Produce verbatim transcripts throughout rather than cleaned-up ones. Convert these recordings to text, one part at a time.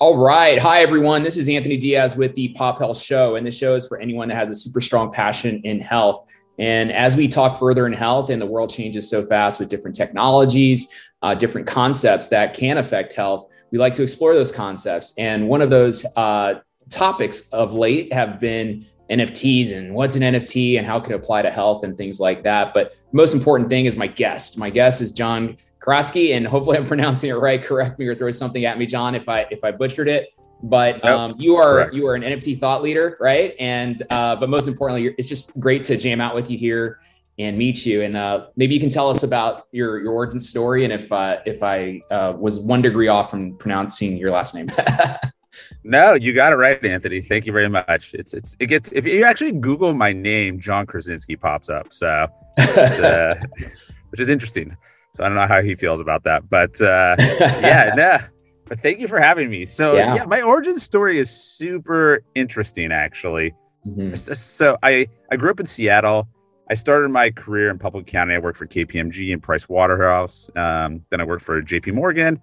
All right. Hi, everyone. This is Anthony Diaz with the Pop Health Show, and this show is for anyone that has a super strong passion in health. And as we talk further in health, and the world changes so fast with different technologies, uh, different concepts that can affect health, we like to explore those concepts. And one of those uh, topics of late have been N F Ts and what's an N F T and how it could apply to health and things like that. But the most important thing is my guest. My guest is John Krasinski, and hopefully I'm pronouncing it right. Correct me or throw something at me, John, if I if I butchered it. But um, you are Correct. you are an N F T thought leader, right? And uh, but most importantly, you're, it's just great to jam out with you here and meet you. And uh, maybe you can tell us about your your origin story, and if uh, if I uh, was one degree off from pronouncing your last name. No, you got it right, Anthony. Thank you very much. It's it's it gets if you actually Google my name, John Krasinski pops up. So, it's, uh, which is interesting. So I don't know how he feels about that, but uh, yeah, no. But thank you for having me. So yeah, yeah my origin story is super interesting, actually. Mm-hmm. So I I grew up in Seattle. I started my career in public accounting. I worked for K P M G and Price Waterhouse. Um, then I worked for J P Morgan.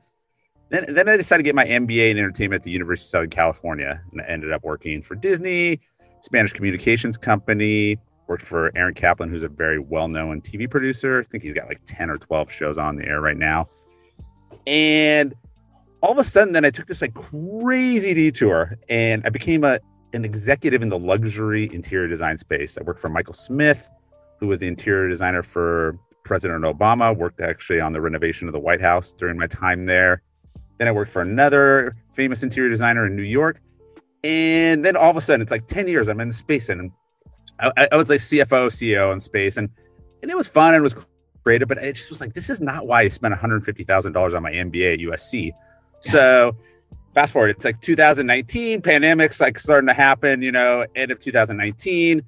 Then, then I decided to get my M B A in entertainment at the University of Southern California, and I ended up working for Disney, Spanish communications company, worked for Aaron Kaplan, who's a very well-known T V producer. I think he's got like ten or twelve shows on the air right now. And all of a sudden, then I took this like crazy detour, and I became a, an executive in the luxury interior design space. I worked for Michael Smith, who was the interior designer for President Obama, worked actually on the renovation of the White House during my time there. Then I worked for another famous interior designer in New York. And then all of a sudden, it's like ten years I'm in space. And I, I was like C F O, C E O in space. And, and it was fun and it was creative, but it just was like, this is not why I spent one hundred fifty thousand dollars on my M B A at U S C. So fast forward, it's like two thousand nineteen, pandemic's like starting to happen, you know, end of two thousand nineteen,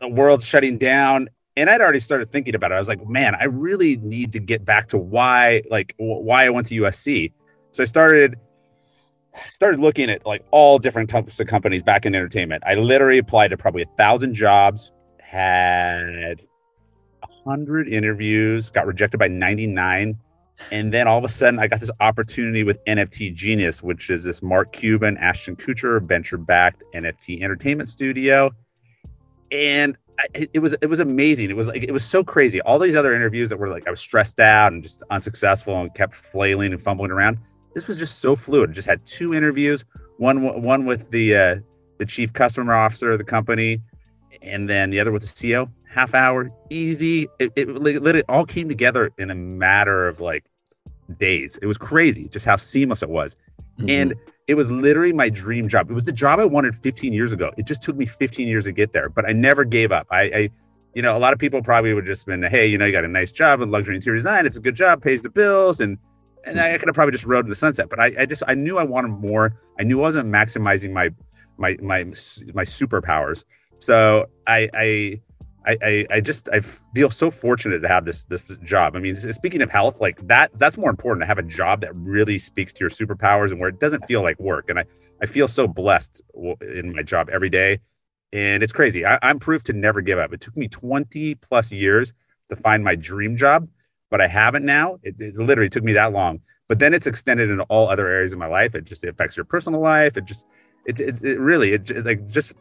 the world's shutting down. And I'd already started thinking about it. I was like, man, I really need to get back to why, like why I went to U S C. So I started, started looking at like all different types of companies back in entertainment. I literally applied to probably a thousand jobs, had a hundred interviews, got rejected by ninety-nine. And then all of a sudden I got this opportunity with N F T Genius, which is this Mark Cuban, Ashton Kutcher, venture-backed N F T entertainment studio. And I, it was it was amazing. It was like it was so crazy. All these other interviews that were like I was stressed out and just unsuccessful and kept flailing and fumbling around. This was just so fluid. I just had two interviews, one one with the uh, the chief customer officer of the company, and then the other with the C E O. Half hour, easy. It, it literally all came together in a matter of like days. It was crazy just how seamless it was. Mm-hmm. And it was literally my dream job. It was the job I wanted fifteen years ago. It just took me fifteen years to get there, but I never gave up. I, I you know, a lot of people probably would just been, hey, you know, you got a nice job in luxury interior design. It's a good job, pays the bills. And and I could have probably just rode to the sunset, but I, I just, I knew I wanted more. I knew I wasn't maximizing my, my, my, my superpowers. So I, I, I, I just, I feel so fortunate to have this, this job. I mean, speaking of health, like that, that's more important to have a job that really speaks to your superpowers and where it doesn't feel like work. And I, I feel so blessed in my job every day. And it's crazy. I, I'm proof to never give up. It took me twenty plus years to find my dream job, but I haven't now. It, it literally took me that long, but then it's extended into all other areas of my life. It just it affects your personal life. It just, it, it, it really, it like just,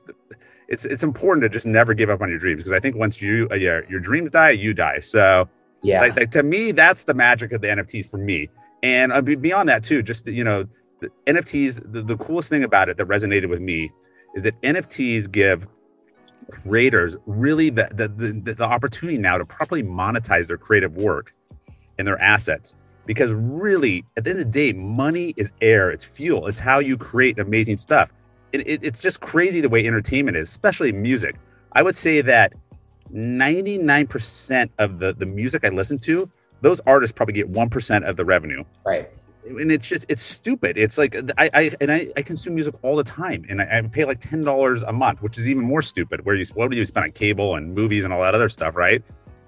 It's it's important to just never give up on your dreams, because I think once you uh, yeah, your dreams die, you die. So yeah, like, like to me, that's the magic of the N F Ts for me. And uh, beyond that too, just you know, the N F Ts. The, the coolest thing about it that resonated with me is that N F Ts give creators really the the the, the opportunity now to properly monetize their creative work and their assets. Because really, at the end of the day, money is air. It's fuel. It's how you create amazing stuff. It, it, it's just crazy the way entertainment is, especially music. I would say that ninety-nine percent of the, the music I listen to, those artists probably get one percent of the revenue. Right. And it's just, it's stupid. It's like, I, I and I, I consume music all the time, and I, I pay like ten dollars a month, which is even more stupid, where you, what do you spend on cable and movies and all that other stuff, right?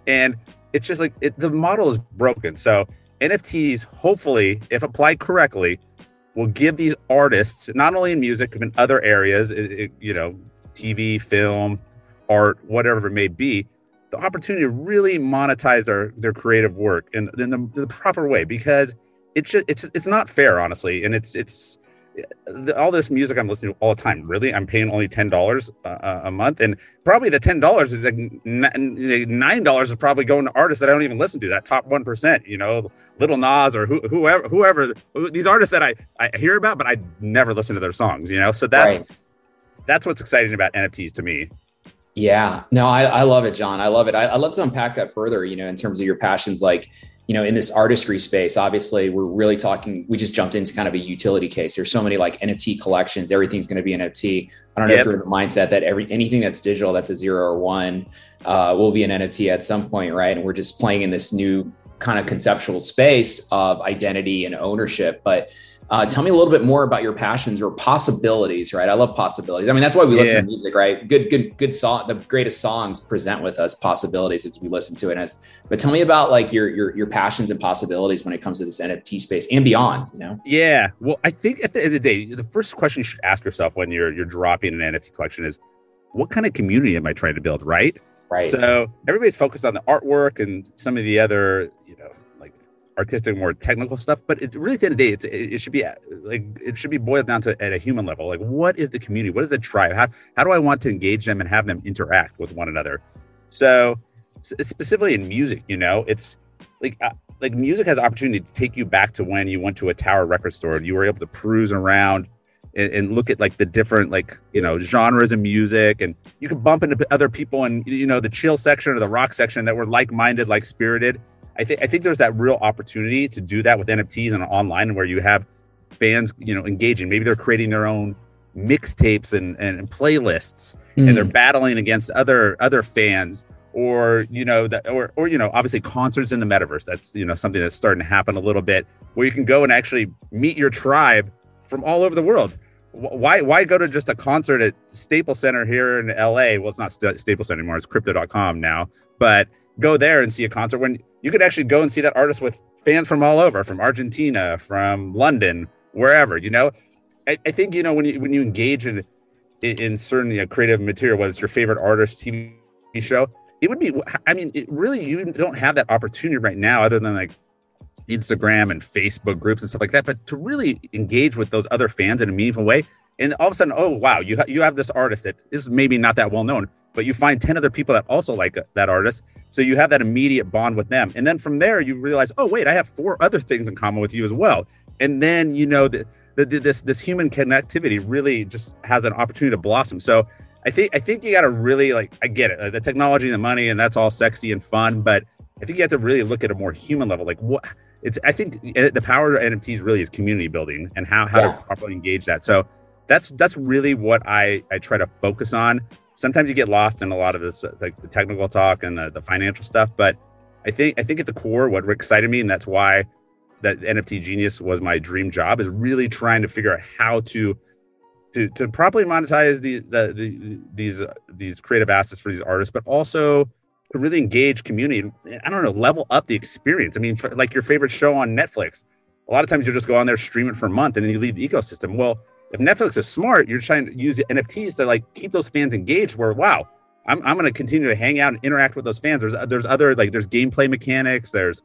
And it's just like, it, the model is broken. So N F Ts, hopefully, if applied correctly, will give these artists, not only in music, but in other areas, it, it, you know, T V, film, art, whatever it may be, the opportunity to really monetize their, their creative work in, in the, the proper way, because it's just, it's it's not fair, honestly. And it's, it's, the, all this music I'm listening to all the time, really, I'm paying only ten dollars uh, a month. And probably the ten dollars is like nine dollars is probably going to artists that I don't even listen to, that top one percent, you know, Little Nas or who, whoever, whoever, these artists that I, I hear about, but I never listen to their songs, you know? So that's, right. that's what's exciting about N F Ts to me. Yeah, no, I, I love it, John. I love it. I, I love to unpack that further, you know, in terms of your passions, like, you know, in this artistry space, obviously we're really talking, we just jumped into kind of a utility case. There's so many like N F T collections, everything's going to be N F T. I don't know yep. if you're in the mindset that every, anything that's digital, that's a zero or one, uh, will be an N F T at some point, right? And we're just playing in this new kind of conceptual space of identity and ownership. But Uh, tell me a little bit more about your passions or possibilities, right? I love possibilities. I mean, that's why we yeah. listen to music, right? Good, good, good song. The greatest songs present with us possibilities as we listen to it. As, but tell me about like your, your, your passions and possibilities when it comes to this N F T space and beyond, you know? Yeah. Well, I think at the end of the day, the first question you should ask yourself when you're, you're dropping an N F T collection is, what kind of community am I trying to build? Right. Right. So everybody's focused on the artwork and some of the other, you know, artistic, more technical stuff, but it really at the end of the day, it's, it, it should be like it should be boiled down to at a human level. Like, what is the community? What is the tribe? How how do I want to engage them and have them interact with one another? So specifically in music, you know, it's like uh, like music has the opportunity to take you back to when you went to a Tower record store and you were able to peruse around and, and look at like the different like you know genres of music, and you could bump into other people in you know the chill section or the rock section that were like minded, like spirited. I think I think there's that real opportunity to do that with N F Ts and online, where you have fans, you know, engaging. Maybe they're creating their own mixtapes and, and playlists, mm. and they're battling against other other fans, or you know, that or or you know, obviously concerts in the metaverse. That's you know something that's starting to happen a little bit, where you can go and actually meet your tribe from all over the world. Why why go to just a concert at Staples Center here in L A? Well, it's not St- Staples Center anymore. It's crypto dot com now, but go there and see a concert when you could actually go and see that artist with fans from all over, from Argentina, from London, wherever, you know. I, I think, you know, when you when you engage in in certain you know, creative material, whether it's your favorite artist, T V show, it would be, I mean, it really, you don't have that opportunity right now other than like Instagram and Facebook groups and stuff like that. But to really engage with those other fans in a meaningful way, and all of a sudden, oh, wow, you, ha- you have this artist that is maybe not that well known, but you find ten other people that also like that artist. So you have that immediate bond with them. And then from there, you realize, oh, wait, I have four other things in common with you as well. And then, you know, the, the, this this human connectivity really just has an opportunity to blossom. So I think I think you got to really, like, I get it, the technology and the money, and that's all sexy and fun. But I think you have to really look at a more human level. Like, what it's, I think the power of N F Ts really is community building and how, how yeah. to properly engage that. So that's that's really what I, I try to focus on. Sometimes you get lost in a lot of this, like the technical talk and the, the financial stuff. But I think I think at the core, what excited me, and that's why that N F T Genius was my dream job, is really trying to figure out how to to to properly monetize the the, the these uh, these creative assets for these artists, but also to really engage community. And, I don't know, level up the experience. I mean, for, like your favorite show on Netflix, a lot of times you just go on there, stream it for a month, and then you leave the ecosystem. Well, if Netflix is smart, you're trying to use N F Ts to like keep those fans engaged, where, wow, I'm I'm going to continue to hang out and interact with those fans. There's there's other like there's gameplay mechanics. There's,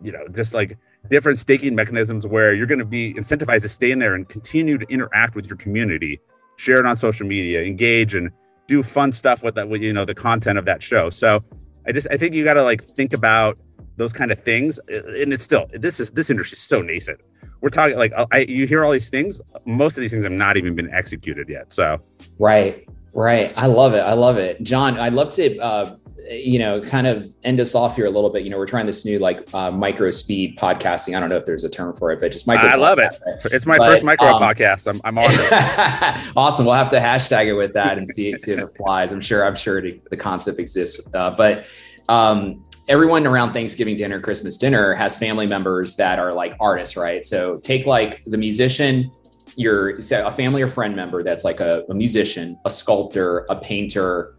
you know, just like different staking mechanisms where you're going to be incentivized to stay in there and continue to interact with your community, share it on social media, engage and do fun stuff with that, with, you know, the content of that show. So I just I think you got to like think about those kind of things. And it's still, this is, this industry is so nascent. We're talking like, I, you hear all these things. Most of these things have not even been executed yet. So. Right. Right. I love it. I love it. John, I'd love to, uh, you know, kind of end us off here a little bit. You know, we're trying this new like uh, micro speed podcasting. I don't know if there's a term for it, but just micro. I love it. Right? It's my but, first micro um, podcast. I'm I'm on it. Awesome. We'll have to hashtag it with that and see, see if it flies. I'm sure, I'm sure it, the concept exists, uh, but um, everyone around Thanksgiving dinner, Christmas dinner has family members that are like artists, right? So take like the musician, your a family or friend member that's like a, a musician, a sculptor, a painter,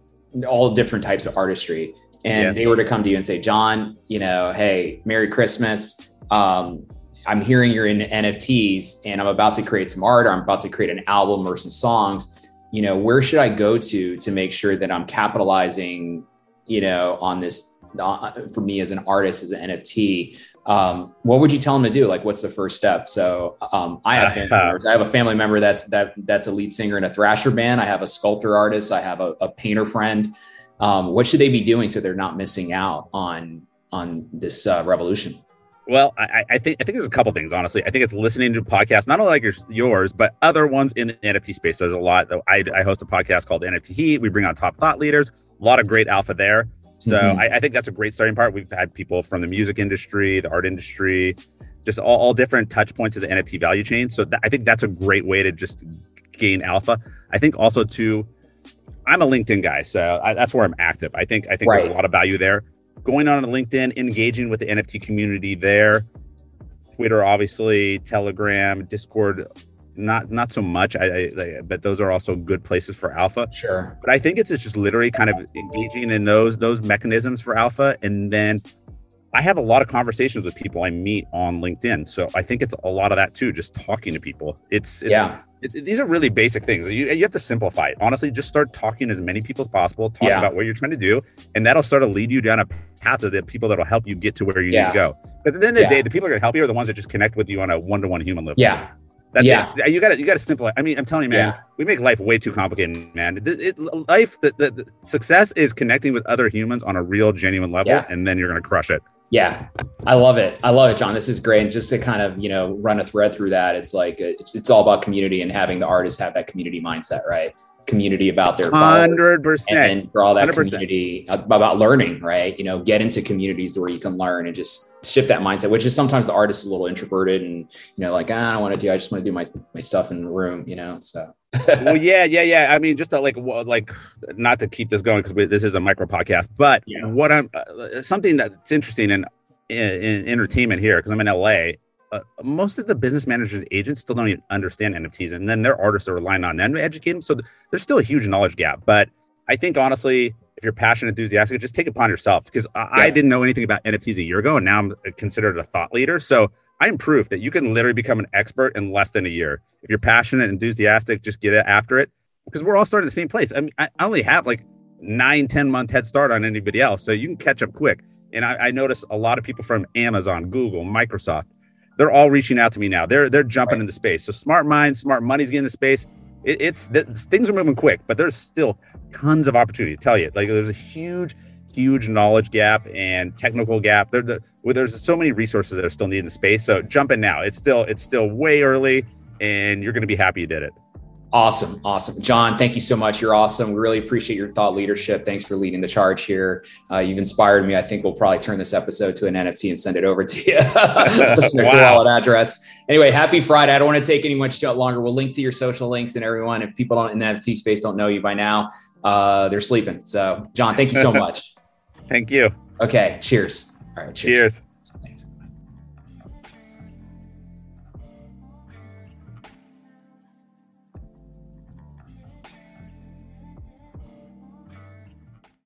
all different types of artistry. And yeah. they were to come to you and say, John, you know, hey, Merry Christmas. Um, I'm hearing you're in N F Ts and I'm about to create some art, or I'm about to create an album or some songs. You know, where should I go to to make sure that I'm capitalizing, you know, on this for me as an artist, as an N F T, um, what would you tell them to do? Like, what's the first step? So um, I have family members. I have a family member that's that that's a lead singer in a thrasher band. I have a sculptor artist. I have a, a painter friend. Um, what should they be doing so they're not missing out on on this uh, revolution? Well, I, I think I think there's a couple things, honestly. I think it's listening to podcasts, not only like yours, but other ones in the N F T space. There's a lot. I, I host a podcast called N F T Heat. We bring on top thought leaders. A lot of great alpha there. So mm-hmm. I, I think that's a great starting part. We've had people from the music industry, the art industry, just all, all different touch points of the N F T value chain. So that, I think that's a great way to just gain alpha. I think also too, I'm a LinkedIn guy, so I, that's where I'm active. I think I think right. there's a lot of value there. Going on to LinkedIn, engaging with the N F T community there, Twitter, obviously, Telegram, Discord, not not so much. I, I, I but those are also good places for alpha. Sure. But I think it's, it's just literally kind of engaging in those those mechanisms for alpha. And then I have a lot of conversations with people I meet on LinkedIn, so I think it's a lot of that too. Just talking to people. It's, it's yeah. It, it, these are really basic things. You you have to simplify it. Honestly, just start talking to as many people as possible. Talk yeah. about what you're trying to do, and that'll sort of lead you down a path of the people that'll help you get to where you yeah. need to go. But at the end of the yeah. day, the people that are gonna help you are the ones that just connect with you on a one-to-one human level. Yeah, that's yeah. it. You gotta you gotta simplify. I mean, I'm telling you, man, yeah. we make life way too complicated, man. It, it, life, the, the, the success is connecting with other humans on a real, genuine level, yeah. and then you're gonna crush it. Yeah, I love it. I love it, John. This is great. And just to kind of, you know, run a thread through that, it's like a, it's, it's all about community and having the artists have that community mindset, right? Community about their one hundred percent and draw that one hundred percent community about learning, right? You know, get into communities where you can learn and just shift that mindset, which is sometimes the artist is a little introverted and, you know, like, ah, I don't want to do, I just want to do my, my stuff in the room, you know, so. Well, yeah, yeah, yeah. I mean, just to like, like, not to keep this going because this is a micro podcast, but yeah. what I'm, uh, something that's interesting in, in, in entertainment here, because I'm in L A, uh, most of the business managers, agents still don't even understand N F Ts, and then their artists are relying on them to educate them. So th- there's still a huge knowledge gap. But I think honestly, if you're passionate, enthusiastic, just take it upon yourself, because I, yeah. I didn't know anything about N F Ts a year ago, and now I'm considered a thought leader. So I'm proof that you can literally become an expert in less than a year. If you're passionate, enthusiastic, just get after it, because we're all starting the same place. I mean, I only have like nine, ten month head start on anybody else. So you can catch up quick. And I, I notice a lot of people from Amazon, Google, Microsoft, they're all reaching out to me now. They're, they're jumping right. into space. So smart minds, smart money's getting into space. It, it's th- things are moving quick, but there's still tons of opportunity. I tell you, like there's a huge huge knowledge gap and technical gap. There, the, well, there's so many resources that are still needed in the space. So jump in now. It's still it's still way early, and you're going to be happy you did it. Awesome, awesome, John. Thank you so much. You're awesome. We really appreciate your thought leadership. Thanks for leading the charge here. Uh, you've inspired me. I think we'll probably turn this episode to an N F T and send it over to you. Just wow. your wallet address. Anyway, happy Friday. I don't want to take any much longer. We'll link to your social links and everyone. If people don't in the N F T space don't know you by now, uh, they're sleeping. So, John, thank you so much. Thank you. Okay. Cheers. All right. Cheers. cheers.